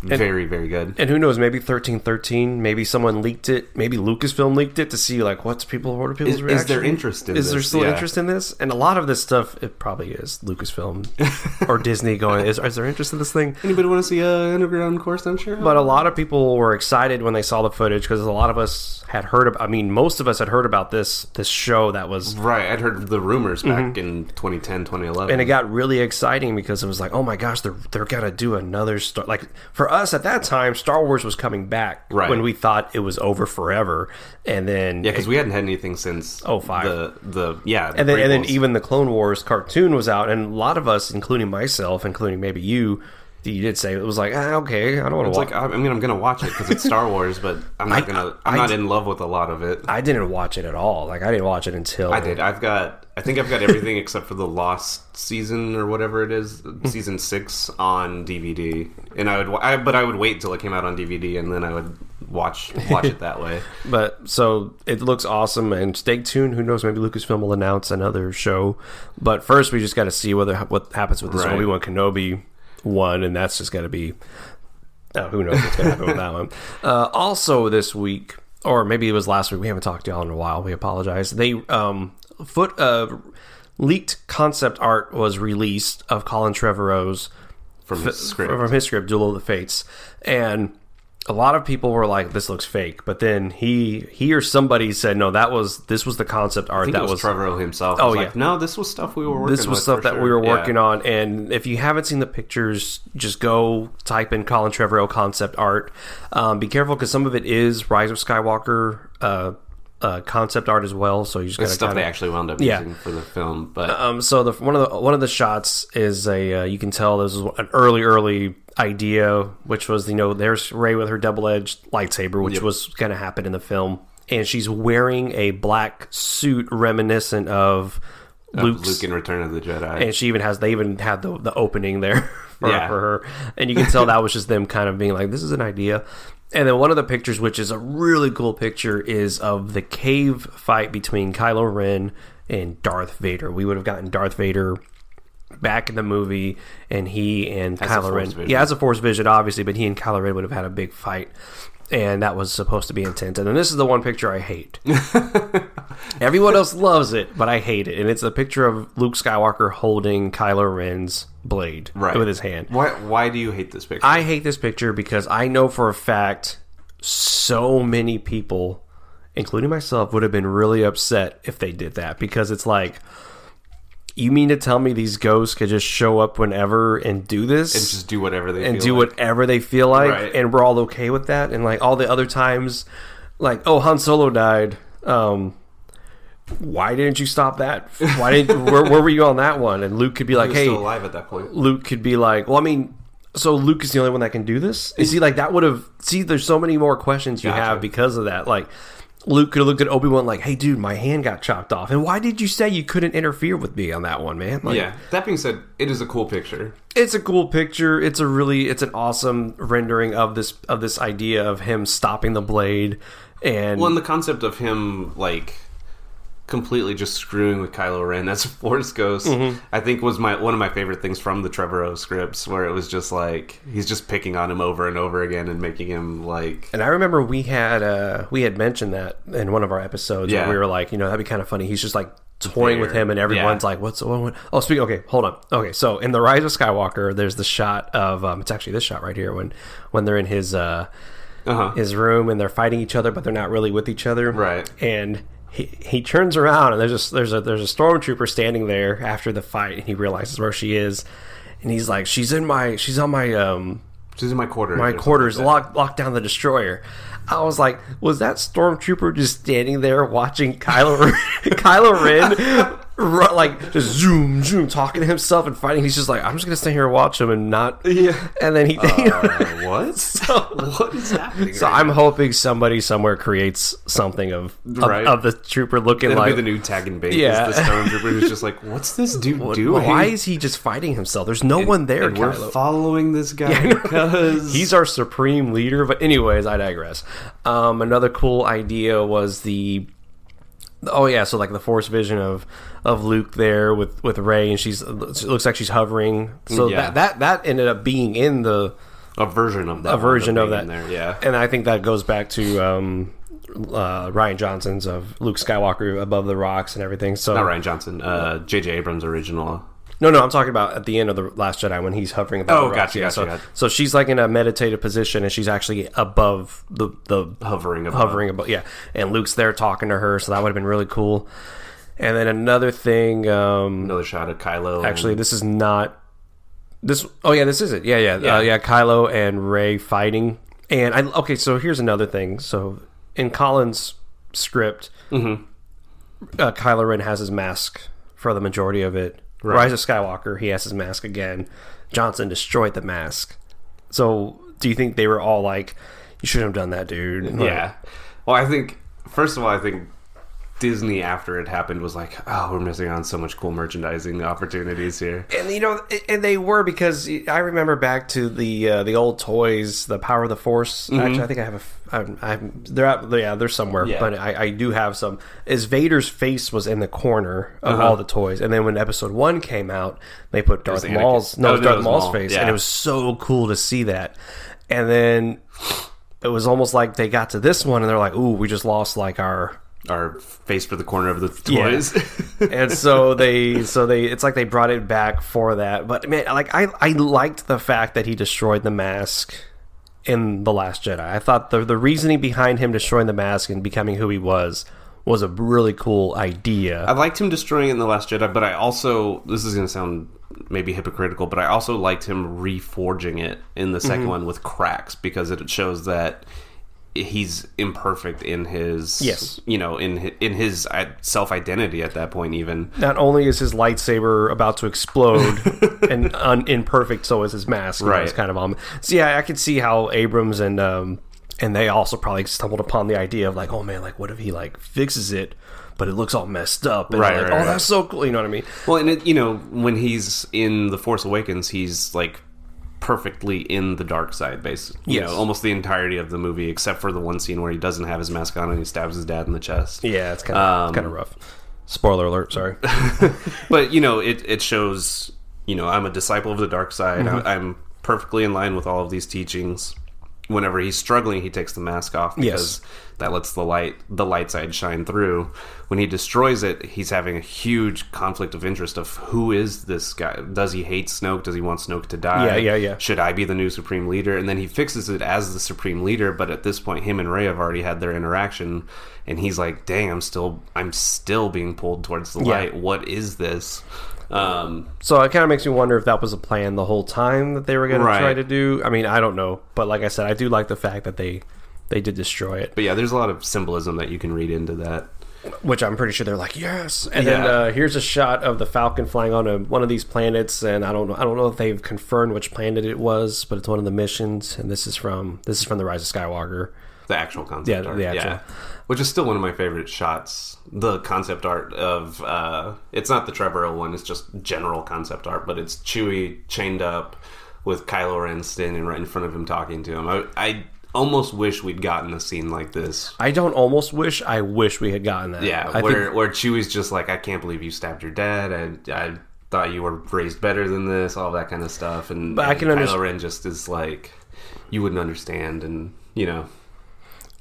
very, very good. And who knows, maybe 1313, maybe someone leaked it, maybe Lucasfilm leaked it to see, like, what are people's reactions? Is there interest in this? Is there still interest in this? And a lot of this stuff, it probably is Lucasfilm or Disney going, is there interest in this thing? Anybody want to see an underground course, I'm sure? But a lot of people were excited when they saw the footage, because a lot of us had heard about, I mean, most of us had heard about this show that was... Right, I'd heard the rumors back in 2010, 2011. And it got really exciting because it was like, oh my gosh, they're going to do another... Like, for us at that time, Star Wars was coming back when we thought it was over forever. And then... Yeah, because we hadn't had anything since... 2005. And then even the Clone Wars cartoon was out, and a lot of us, including myself, including maybe you... You did say it was like, okay, I don't want to watch. Like, I mean, I'm going to watch it because it's Star Wars, but I'm not in love with a lot of it. I didn't watch it at all. Like, I didn't watch it until I did. I think I've got everything except for the Lost season or whatever it is, season 6 on DVD. And I would wait till it came out on DVD, and then I would watch it that way. But so it looks awesome, and stay tuned. Who knows? Maybe Lucasfilm will announce another show. But first, we just got to see what happens with this Obi-Wan Kenobi one, and that's just going to be who knows what's going to happen with that one. Also this week, or maybe it was last week, we haven't talked to y'all in a while, we apologize, they leaked concept art was released of Colin Trevorrow's from his script Duel of the Fates, and a lot of people were like, this looks fake, but then he or somebody said, no, this was the concept art. I think it was Trevorrow himself. Oh, yeah. Like, no, this was stuff we were working on. This was stuff that we were working on, and if you haven't seen the pictures, just go type in Colin Trevorrow concept art. Be careful, because some of it is Rise of Skywalker concept art as well, so you just got stuff they actually wound up using for the film. But so one of the shots is a you can tell this is an early idea, which was, you know, there's Rey with her double-edged lightsaber, which was going to happen in the film, and she's wearing a black suit reminiscent of Luke in Return of the Jedi, and they even had the opening there for her, and you can tell that was just them kind of being like, this is an idea. And then one of the pictures, which is a really cool picture, is of the cave fight between Kylo Ren and Darth Vader. We would have gotten Darth Vader back in the movie, and he and Kylo Ren... Yeah, as a Force Vision, obviously, but he and Kylo Ren would have had a big fight, and that was supposed to be intense. And then this is the one picture I hate. Everyone else loves it, but I hate it. And it's a picture of Luke Skywalker holding Kylo Ren's blade with his hand. Why do you hate this picture? I hate this picture because I know for a fact so many people, including myself, would have been really upset if they did that, because it's like, you mean to tell me these ghosts could just show up whenever and do this? And just do whatever they feel like. And do whatever they feel like, and we're all okay with that? And like all the other times, like, oh, Han Solo died. Why didn't you stop that? Where were you on that one? And Luke could be like, hey, still alive at that point. Luke could be like, well, I mean, so Luke is the only one that can do this? You see, like, that would have... See, there's so many more questions you have because of that. Like, Luke could have looked at Obi-Wan like, hey, dude, my hand got chopped off. And why did you say you couldn't interfere with me on that one, man? Like, yeah. That being said, it is a cool picture. It's a cool picture. It's an awesome rendering of this idea of him stopping the blade. And the concept of him, like... completely just screwing with Kylo Ren as a Force Ghost, I think was one of my favorite things from the Trevor O scripts, where it was just like he's just picking on him over and over again and making him like. And I remember we had mentioned that in one of our episodes, where we were like, you know, that'd be kind of funny. He's just like toying with him, and everyone's like, "What's the one?" Oh, speaking. Okay, hold on. Okay, so in the Rise of Skywalker, there's the shot of it's actually this shot right here when they're in his room and they're fighting each other, but they're not really with each other, right? And He turns around and there's a stormtrooper standing there after the fight, and he realizes where she is, and he's like, she's in my quarters, lock down the destroyer. I was like, was that stormtrooper just standing there watching Kylo Ren? Like just zoom talking to himself and fighting. He's just like, I'm just gonna stand here and watch him and not. Yeah. And then he what? So, what is happening? So right I'm now? Hoping somebody somewhere creates something of the trooper looking That'll like be the new Tag and Bait. Yeah, is the stormtrooper who's just like, what's this dude doing? Why is he just fighting himself? There's no one there. And we're following this guy because he's our supreme leader. But anyways, I digress. Another cool idea was the. Oh yeah, so like the Force vision of Luke there with Rey, and she looks like she's hovering. So that ended up being in a version of that. There, yeah, and I think that goes back to Rian Johnson's of Luke Skywalker above the rocks and everything. So not Rian Johnson, J.J. Abrams' original. No, I'm talking about at the end of The Last Jedi when he's hovering above the rocks. Gotcha. So she's like in a meditative position, and she's actually above the hovering above. Yeah, and Luke's there talking to her, so that would have been really cool. And then another thing... another shot of Kylo. Actually, this is not... this. Oh, yeah, this is it. Yeah. Kylo and Rey fighting. And so here's another thing. So in Colin's script, Kylo Ren has his mask for the majority of it. Right. Rise of Skywalker, he has his mask again. Johnson destroyed the mask. So, do you think they were all like, you shouldn't have done that, dude? Like, yeah. Well, I think, first of all, Disney, after it happened, was like, oh, we're missing on so much cool merchandising opportunities here. And, you know, and they were, because I remember back to the old toys, the Power of the Force. Mm-hmm. Actually, I think I have they're somewhere, but I do have some. Is Vader's face was in the corner of all the toys. And then when episode 1 came out, they put Darth Maul's face. Yeah. And it was so cool to see that. And then it was almost like they got to this one and they're like, ooh, we just lost like our face for the corner of the toys, and so they it's like they brought it back for that. But man, like I liked the fact that he destroyed the mask in The Last Jedi. I thought the reasoning behind him destroying the mask and becoming who he was a really cool idea. I liked him destroying it in The Last Jedi, but I also, this is going to sound maybe hypocritical, but I also liked him reforging it in the second one with cracks, because it shows that he's imperfect in his, you know, in his self-identity at that point, even. Not only is his lightsaber about to explode and imperfect, so is his mask. Right. It's kind of, so yeah, I could see how Abrams and they also probably stumbled upon the idea of like, oh man, like what if he like fixes it, but it looks all messed up. And right, like, right. Oh, that's so cool. You know what I mean? Well, and it, you know, when he's in The Force Awakens, he's like, perfectly in the dark side, basically. You know, almost the entirety of the movie, except for the one scene where he doesn't have his mask on and he stabs his dad in the chest. Yeah, it's kind of rough. Spoiler alert, sorry. But, you know, it shows, you know, I'm a disciple of the dark side. I'm perfectly in line with all of these teachings. Whenever he's struggling, he takes the mask off because that lets the light side shine through. When he destroys it, he's having a huge conflict of interest of who is this guy? Does he hate Snoke? Does he want Snoke to die? Yeah. Should I be the new Supreme Leader? And then he fixes it as the Supreme Leader, but at this point, him and Rey have already had their interaction, and he's like, dang, I'm still being pulled towards the light. What is this? So it kind of makes me wonder if that was a plan the whole time that they were going to try to do. I mean, I don't know, but like I said, I do like the fact that they did destroy it. But yeah, there's a lot of symbolism that you can read into that, which I'm pretty sure they're like, yes. And then here's a shot of the Falcon flying on one of these planets, and I don't know if they've confirmed which planet it was, but it's one of the missions, and this is from The Rise of Skywalker. The actual concept art. Yeah. Which is still one of my favorite shots. The concept art of... it's not the Trevor O one, it's just general concept art, but it's Chewie chained up with Kylo Ren standing right in front of him talking to him. I almost wish we'd gotten a scene like this. I don't almost wish. I wish we had gotten that. Yeah, where Chewie's just like, I can't believe you stabbed your dad. I thought you were raised better than this. All that kind of stuff. Kylo Ren just is like, you wouldn't understand. And, you know.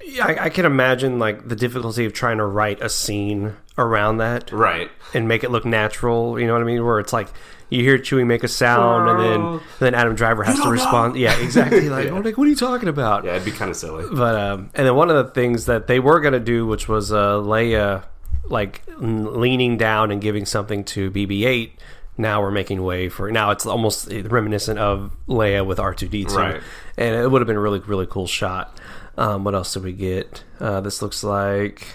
Yeah, I can imagine like the difficulty of trying to write a scene around that. Right. And make it look natural. You know what I mean? Where it's like, you hear Chewie make a sound, and then Adam Driver has to respond. Yeah, exactly. Like, yeah. I'm like, what are you talking about? Yeah, it'd be kind of silly. But and then one of the things that they were gonna do, which was Leia like leaning down and giving something to BB-8. Now we're making way for. Now it's almost reminiscent of Leia with R2-D2, right. And it would have been a really, really cool shot. What else did we get? This looks like.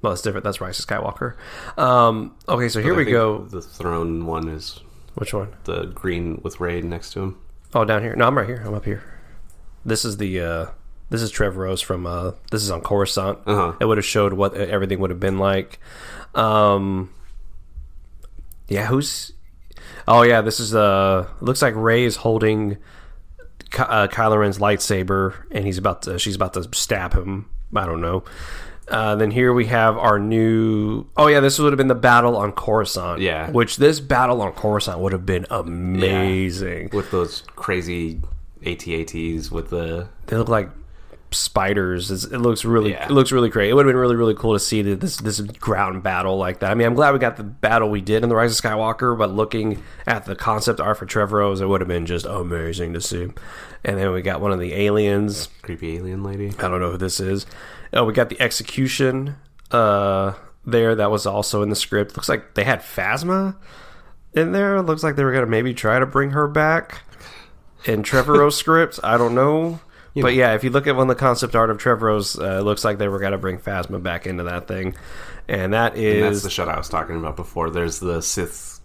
Well, it's different. That's Rise of Skywalker. Okay, so here we go. The throne one is. Which one? The green with Ray next to him. Oh, down here. No, I'm right here. I'm up here. This is the this is Trev Rose from this is on Coruscant. Uh-huh. It would have showed what everything would have been like. Yeah, who's? Oh yeah, this is looks like Ray is holding Kylo Ren's lightsaber, and she's about to stab him. I don't know. Then here we have our new... Oh, yeah, this would have been the battle on Coruscant. Yeah. Which this battle on Coruscant would have been amazing. Yeah. With those crazy AT-ATs with the... They look like spiders. It looks really great. It would have been really, really cool to see this ground battle like that. I mean, I'm glad we got the battle we did in The Rise of Skywalker, but looking at the concept art for Trev Rose, it would have been just amazing to see. And then we got one of the aliens. Creepy alien lady. I don't know who this is. Oh, we got the execution there. That was also in the script. Looks like they had Phasma in there. Looks like they were going to maybe try to bring her back in Trevorrow's script. I don't know. But yeah, if you look at one of the concept art of Trevorrow's, it looks like they were going to bring Phasma back into that thing. And that is... And that's the shot I was talking about before. There's the Sith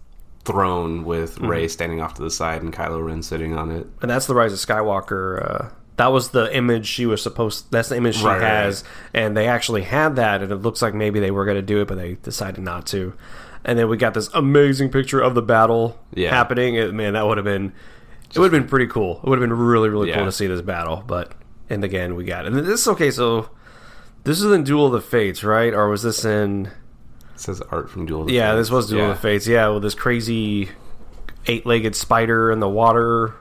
throne with Rey standing off to the side and Kylo Ren sitting on it. And that's the Rise of Skywalker... That was the image she was supposed... That's the image she has. Right. And they actually had that. And it looks like maybe they were going to do it, but they decided not to. And then we got this amazing picture of the battle happening. Man, that would have been... It would have been pretty cool. It would have been really, really cool to see this battle. But, and again, we got it. And this is... Okay, so... This is in Duel of the Fates, right? Or was this in... It says art from Duel of the Fates. Yeah, this was Duel of the Fates. Yeah, with this crazy 8-legged spider in the water...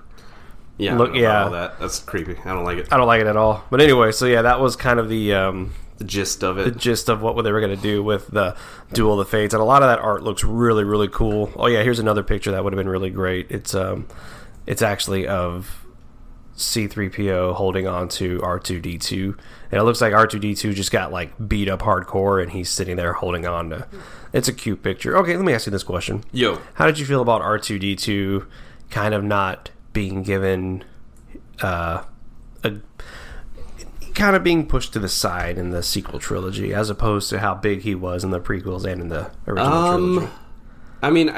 Yeah, all that. That's creepy. I don't like it. I don't like it at all. But anyway, so yeah, that was kind of the gist of it. The gist of what they were going to do with the Duel of the Fates. And a lot of that art looks really, really cool. Oh yeah, here's another picture that would have been really great. It's actually of C-3PO holding on to R2-D2. And it looks like R2-D2 just got like beat up hardcore and he's sitting there holding on to... It's a cute picture. Okay, let me ask you this question. Yo. How did you feel about R2-D2 kind of not... being given kind of being pushed to the side in the sequel trilogy as opposed to how big he was in the prequels and in the original trilogy? I mean,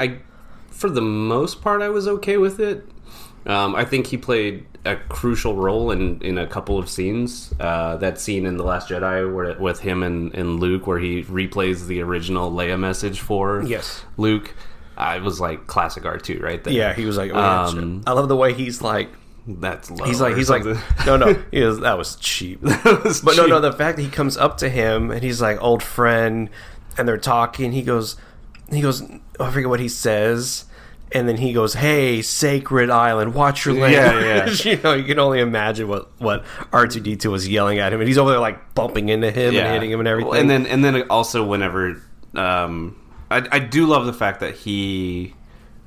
for the most part, I was okay with it. I think he played a crucial role in a couple of scenes. That scene in The Last Jedi with him and Luke where he replays the original Leia message for Luke. It was like classic R2 right there. Yeah, he was like, oh, I love the way he's like, that's low. He's like, no, that was cheap. No, the fact that he comes up to him and he's like, old friend, and they're talking. He goes, I forget what he says, and then he goes, hey, Sacred Island, watch your language. Yeah, yeah. You know, you can only imagine what R2-D2 was yelling at him, and he's over there like bumping into him and hitting him and everything. Well, and then also whenever. I do love the fact that he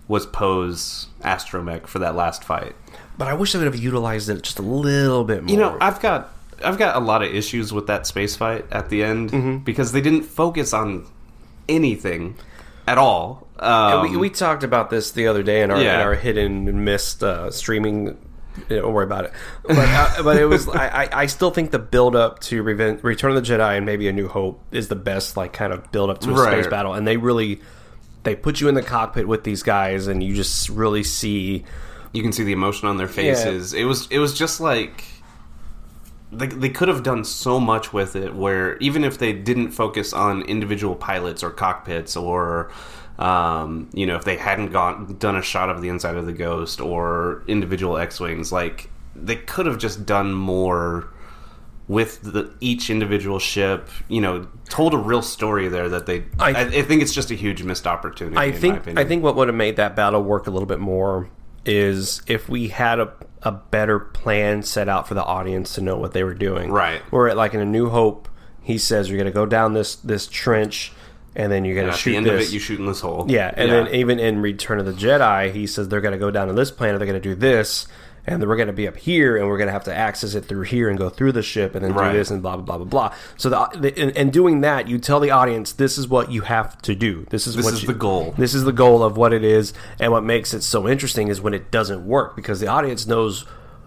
was Poe's astromech for that last fight. But I wish they would have utilized it just a little bit more. You know, I've got a lot of issues with that space fight at the end because they didn't focus on anything at all. We talked about this the other day in our hidden missed streaming. Don't worry about it. But, but it was. I still think the build up to Return of the Jedi and maybe A New Hope is the best, like, kind of build up to a space battle. And they put you in the cockpit with these guys, and you just really see. You can see the emotion on their faces. Yeah. It was just like they could have done so much with it. Where even if they didn't focus on individual pilots or cockpits or. You know, if they hadn't done a shot of the inside of the Ghost or individual X-Wings, like, they could have just done more with each individual ship, you know, told a real story there that they... I think it's just a huge missed opportunity, I think what would have made that battle work a little bit more is if we had a better plan set out for the audience to know what they were doing. Right. Or like in A New Hope, he says, you're going to go down this trench, and then you're going to shoot this. At the end of it, you shoot in this hole. Yeah, and then even in Return of the Jedi, he says they're going to go down to this planet, they're going to do this, and we're going to be up here, and we're going to have to access it through here and go through the ship and then do this and blah, blah, blah, blah, blah. So and doing that, you tell the audience, this is what you have to do. This is the goal. This is the goal of what it is, and what makes it so interesting is when it doesn't work, because the audience knows,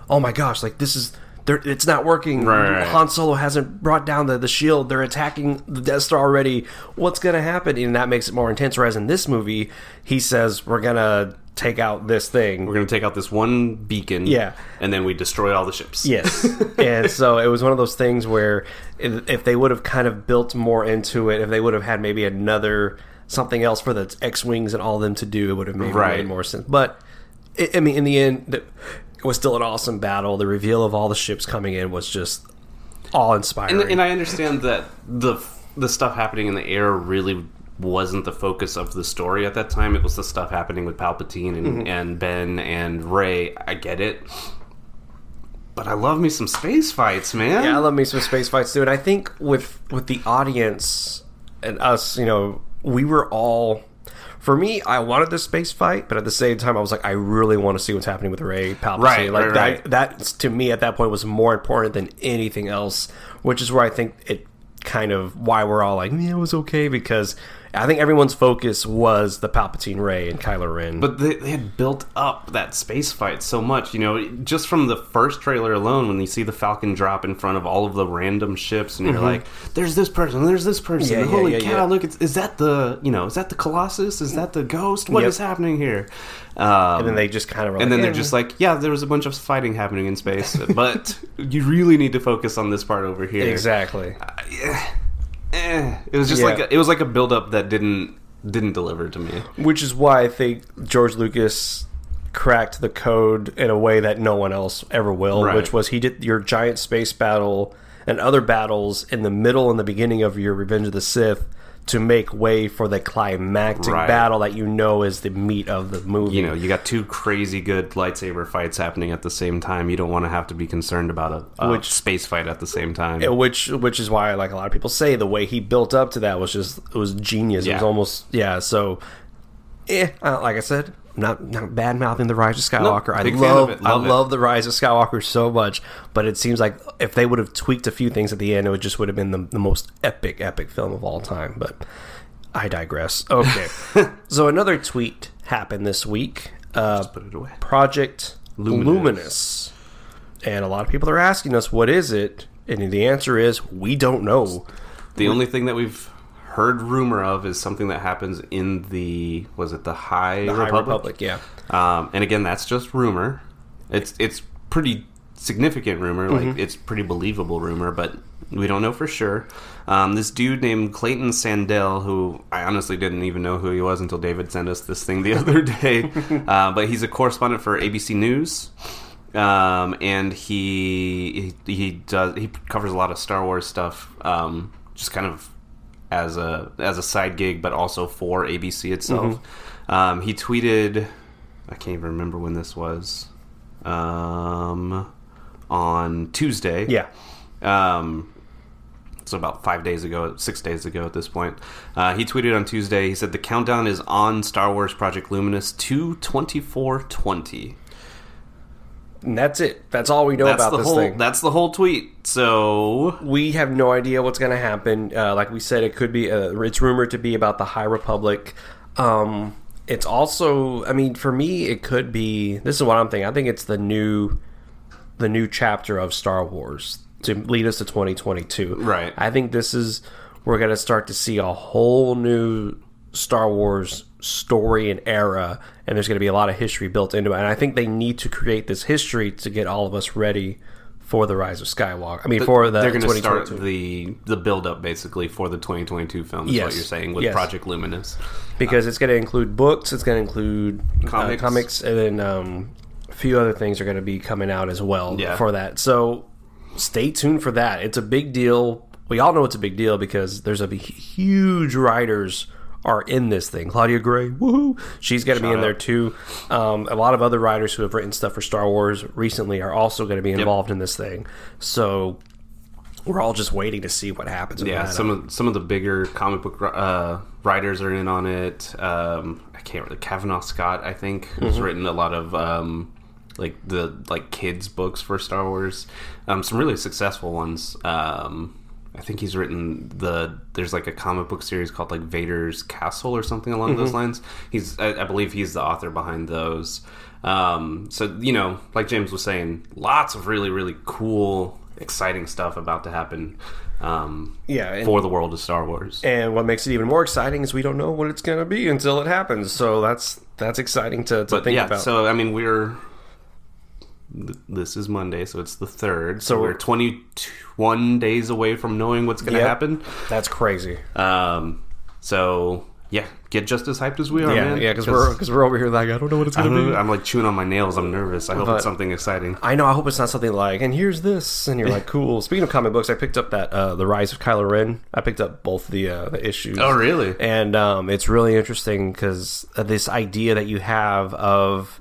oh my gosh, like this is... It's not working. Right. Han Solo hasn't brought down the shield. They're attacking the Death Star already. What's going to happen? And that makes it more intense. Whereas in this movie, he says, we're going to take out this thing. We're going to take out this one beacon. Yeah. And then we destroy all the ships. Yes. And so it was one of those things where if they would have kind of built more into it, if they would have had maybe another something else for the X-Wings and all of them to do, it would have made way more sense. But, I mean, in the end... It was still an awesome battle. The reveal of all the ships coming in was just awe-inspiring. And I understand that the stuff happening in the air really wasn't the focus of the story at that time. It was the stuff happening with Palpatine and Ben and Rey. I get it. But I love me some space fights, man. Yeah, I love me some space fights, too. And I think with the audience and us, you know, we were all... For me, I wanted this space fight, but at the same time, I was like, I really want to see what's happening with Rey Palpatine. Right. That to me at that point was more important than anything else, which is where I think it kind of why we're all like, yeah, it was okay, because I think everyone's focus was the Palpatine Rey and Kylo Ren. But they had built up that space fight so much, you know, just from the first trailer alone, when you see the Falcon drop in front of all of the random ships, and you're like, there's this person, yeah, holy cow, look, is that the Colossus? Is that the Ghost? What is happening here? And then they just kind of... they're just like, yeah, there was a bunch of fighting happening in space, but you really need to focus on this part over here. Exactly. It was just like a build-up that didn't deliver to me. Which is why I think George Lucas cracked the code in a way that no one else ever will, which was he did your giant space battle and other battles in the middle and the beginning of your Revenge of the Sith to make way for the climactic battle that you know is the meat of the movie. You know, you got two crazy good lightsaber fights happening at the same time. You don't want to have to be concerned about a space fight at the same time. Which is why, like a lot of people say, the way he built up to that was just, it was genius. Yeah. It was almost, like I said, not bad-mouthing The Rise of Skywalker. No, I love The Rise of Skywalker so much, but it seems like if they would have tweaked a few things at the end, it just would have been the most epic film of all time, but I digress. Okay. So another tweet happened this week. Just put it away. Project Luminous. And a lot of people are asking us, what is it? And the answer is, we don't know. The only thing that we've heard rumor of is something that happens in the High Republic, yeah. And again, that's just rumor. It's pretty significant rumor, like it's pretty believable rumor, but we don't know for sure. This dude named Clayton Sandell, who I honestly didn't even know who he was until David sent us this thing the other day, but he's a correspondent for ABC News. And he covers a lot of Star Wars stuff, just kind of as a side gig, but also for ABC itself. He tweeted, I can't even remember when this was, on Tuesday. Yeah. So about 6 days ago at this point. He tweeted on Tuesday, he said, the countdown is on Star Wars Project Luminous to 24/20. And that's it. That's all we know about this thing. That's the whole tweet. So we have no idea what's going to happen. Like we said, it could be. It's rumored to be about the High Republic. It's also, I mean, for me, it could be. This is what I'm thinking. I think it's the new chapter of Star Wars to lead us to 2022. Right. I think this is. We're going to start to see a whole new Star Wars story and era, and there's going to be a lot of history built into it, and I think they need to create this history to get all of us ready for the Rise of Skywalker. I mean, they're going to start the build up basically for the 2022 film is what you're saying with Project Luminous, because it's going to include books, it's going to include comics, and then a few other things are going to be coming out as well for that. So stay tuned for that. It's a big deal. We all know it's a big deal because there's a huge writers are in this thing. Claudia Gray, woohoo! She's going to be in there too. A lot of other writers who have written stuff for Star Wars recently are also going to be involved in this thing. So we're all just waiting to see what happens. Yeah, some of the bigger comic book writers are in on it. I can't really. Kavanaugh Scott, I think, who's written a lot of like kids books for Star Wars. Some really successful ones. I think he's written there's like a comic book series called like Vader's Castle or something along those lines. I believe he's the author behind those. So, you know, like James was saying, lots of really, really cool, exciting stuff about to happen for the world of Star Wars. And what makes it even more exciting is we don't know what it's going to be until it happens. So that's exciting to think about. So, I mean, this is Monday, so it's the 3rd. So we're 21 days away from knowing what's going to happen. That's crazy. So, yeah, get just as hyped as we are, man. Yeah, because we're over here like, I don't know what it's going to be. I'm like chewing on my nails. I'm nervous. I hope it's something exciting. I know. I hope it's not something like, and here's this. And you're like, cool. Speaking of comic books, I picked up that The Rise of Kylo Ren. I picked up both the issues. Oh, really? And it's really interesting because this idea that you have of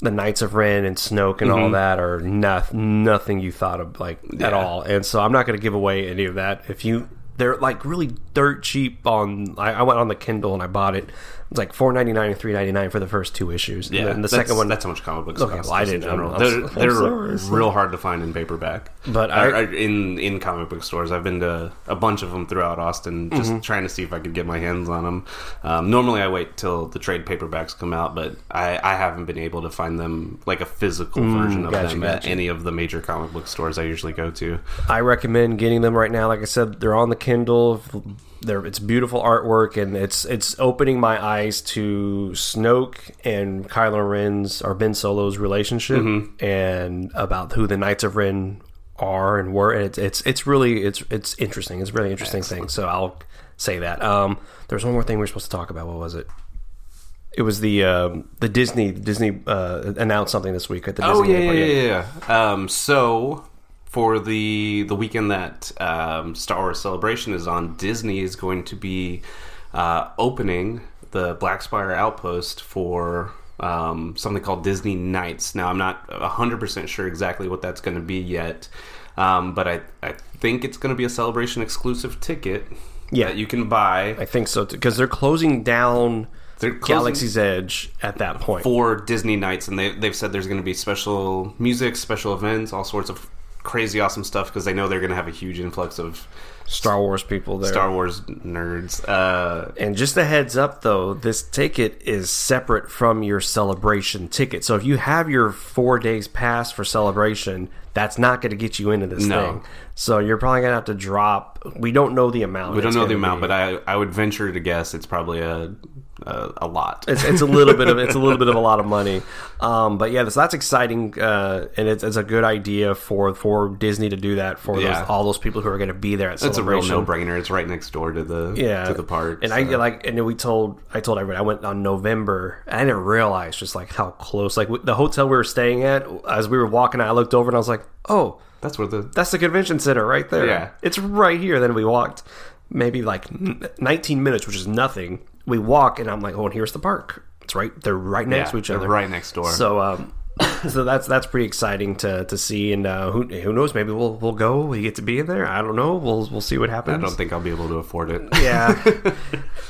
the Knights of Ren and Snoke and all that are nothing you thought of at all. And so I'm not going to give away any of that. If you... They're like really dirt cheap on... I went on the Kindle and I bought it. It's like $4.99 and $3.99 for the first two issues. Yeah, and the second one... That's how much comic books cost. Well, I didn't know. They're real hard to find in paperback. But in comic book stores, I've been to a bunch of them throughout Austin, just trying to see if I could get my hands on them. Normally, I wait till the trade paperbacks come out, but I haven't been able to find them, like a physical version of them at any of the major comic book stores I usually go to. I recommend getting them right now. Like I said, they're on the Kindle. It's beautiful artwork, and it's opening my eyes to Snoke and Kylo Ren's or Ben Solo's relationship, and about who the Knights of Ren are and were. And it's really interesting. It's a really interesting thing. So I'll say that. There's one more thing we were supposed to talk about. What was it? It was the Disney announced something this week at the Disney. Yeah. For the weekend that Star Wars Celebration is on, Disney is going to be opening the Blackspire Outpost for something called Disney Nights. Now, I'm not 100% sure exactly what that's going to be yet, but I think it's going to be a Celebration exclusive ticket that you can buy. I think so, because they're closing down... Galaxy's Edge at that point. For Disney Nights, and they've said there's going to be special music, special events, all sorts of crazy awesome stuff, because they know they're going to have a huge influx of Star Wars people there. Star Wars nerds. And just a heads up, though, this ticket is separate from your Celebration ticket. So if you have your 4 days pass for Celebration, that's not going to get you into this thing. So you're probably going to have to drop. We don't know the amount. But I would venture to guess it's probably a lot. It's a little bit of a lot of money. But yeah, that's exciting, and it's a good idea for Disney to do that for all those people who are going to be there at Celebration. It's a real no-brainer. It's right next door to the park. And I told everybody I went on November, and I didn't realize just like how close. Like the hotel we were staying at, as we were walking out, I looked over and I was like, oh, that's the convention center right there. Yeah, it's right here. Then we walked maybe like 19 minutes, which is nothing. We walk, and I'm like, oh, and here's the park. It's right. They're right next to each other. They're right next door. So, so that's pretty exciting to see. And who knows? Maybe we'll go. We get to be in there. I don't know. We'll see what happens. I don't think I'll be able to afford it. Yeah.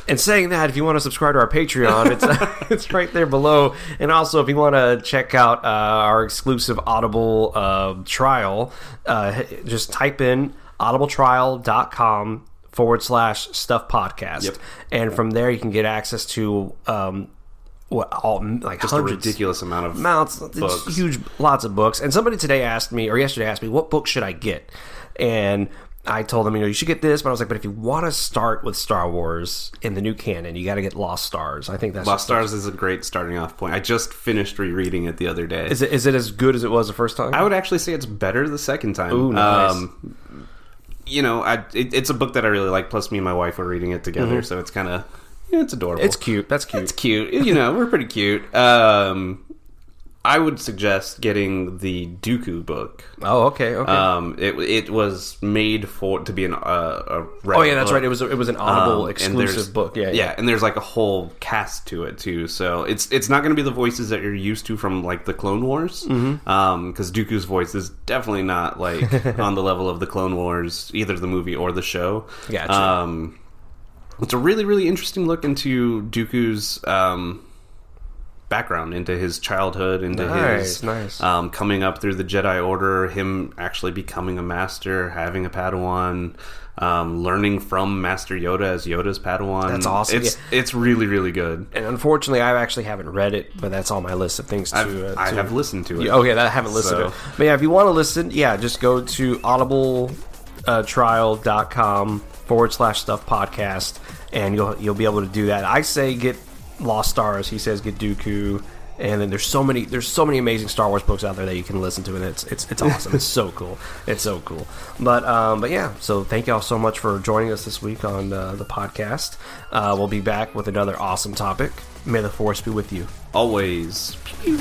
And saying that, if you want to subscribe to our Patreon, it's right there below. And also, if you want to check out our exclusive Audible trial, just type in audibletrial.com. /stuff podcast, and from there you can get access to hundreds, a ridiculous amount of books. Huge, lots of books. And somebody yesterday asked me, what book should I get? And I told them, you should get this, but I was like, but if you want to start with Star Wars in the new canon, you got to get Lost Stars. I think that's Lost Stars is a great starting off point. I just finished rereading it the other day. Is it as good as it was the first time? I would actually say it's better the second time. Ooh, nice. It's a book that I really like. Plus, me and my wife were reading it together, so it's kind of, it's adorable. It's cute. That's cute. It's cute. We're pretty cute. I would suggest getting the Dooku book. Oh, okay, okay. It was made to be a regular. Oh yeah, that's book. Right. It was an Audible exclusive book. Yeah, and there's like a whole cast to it too. So it's not going to be the voices that you're used to from like the Clone Wars, because Dooku's voice is definitely not like on the level of the Clone Wars, either the movie or the show. Gotcha. It's a really, really interesting look into Dooku's background, into his childhood, into his coming up through the Jedi Order, him actually becoming a master, having a Padawan, learning from Master Yoda as Yoda's Padawan. That's awesome. It's really, really good. And unfortunately, I actually haven't read it, but that's on my list of things to... I have listened to it. Oh, yeah, I haven't listened to it. But yeah, if you want to listen, yeah, just go to audibletrial.com/stuff podcast, and you'll be able to do that. I say get Lost Stars, he says get Dooku, and then there's so many amazing Star Wars books out there that you can listen to, and it's awesome. it's so cool. But yeah, so thank y'all so much for joining us this week on the podcast. We'll be back with another awesome topic. May the Force be with you always. Pew.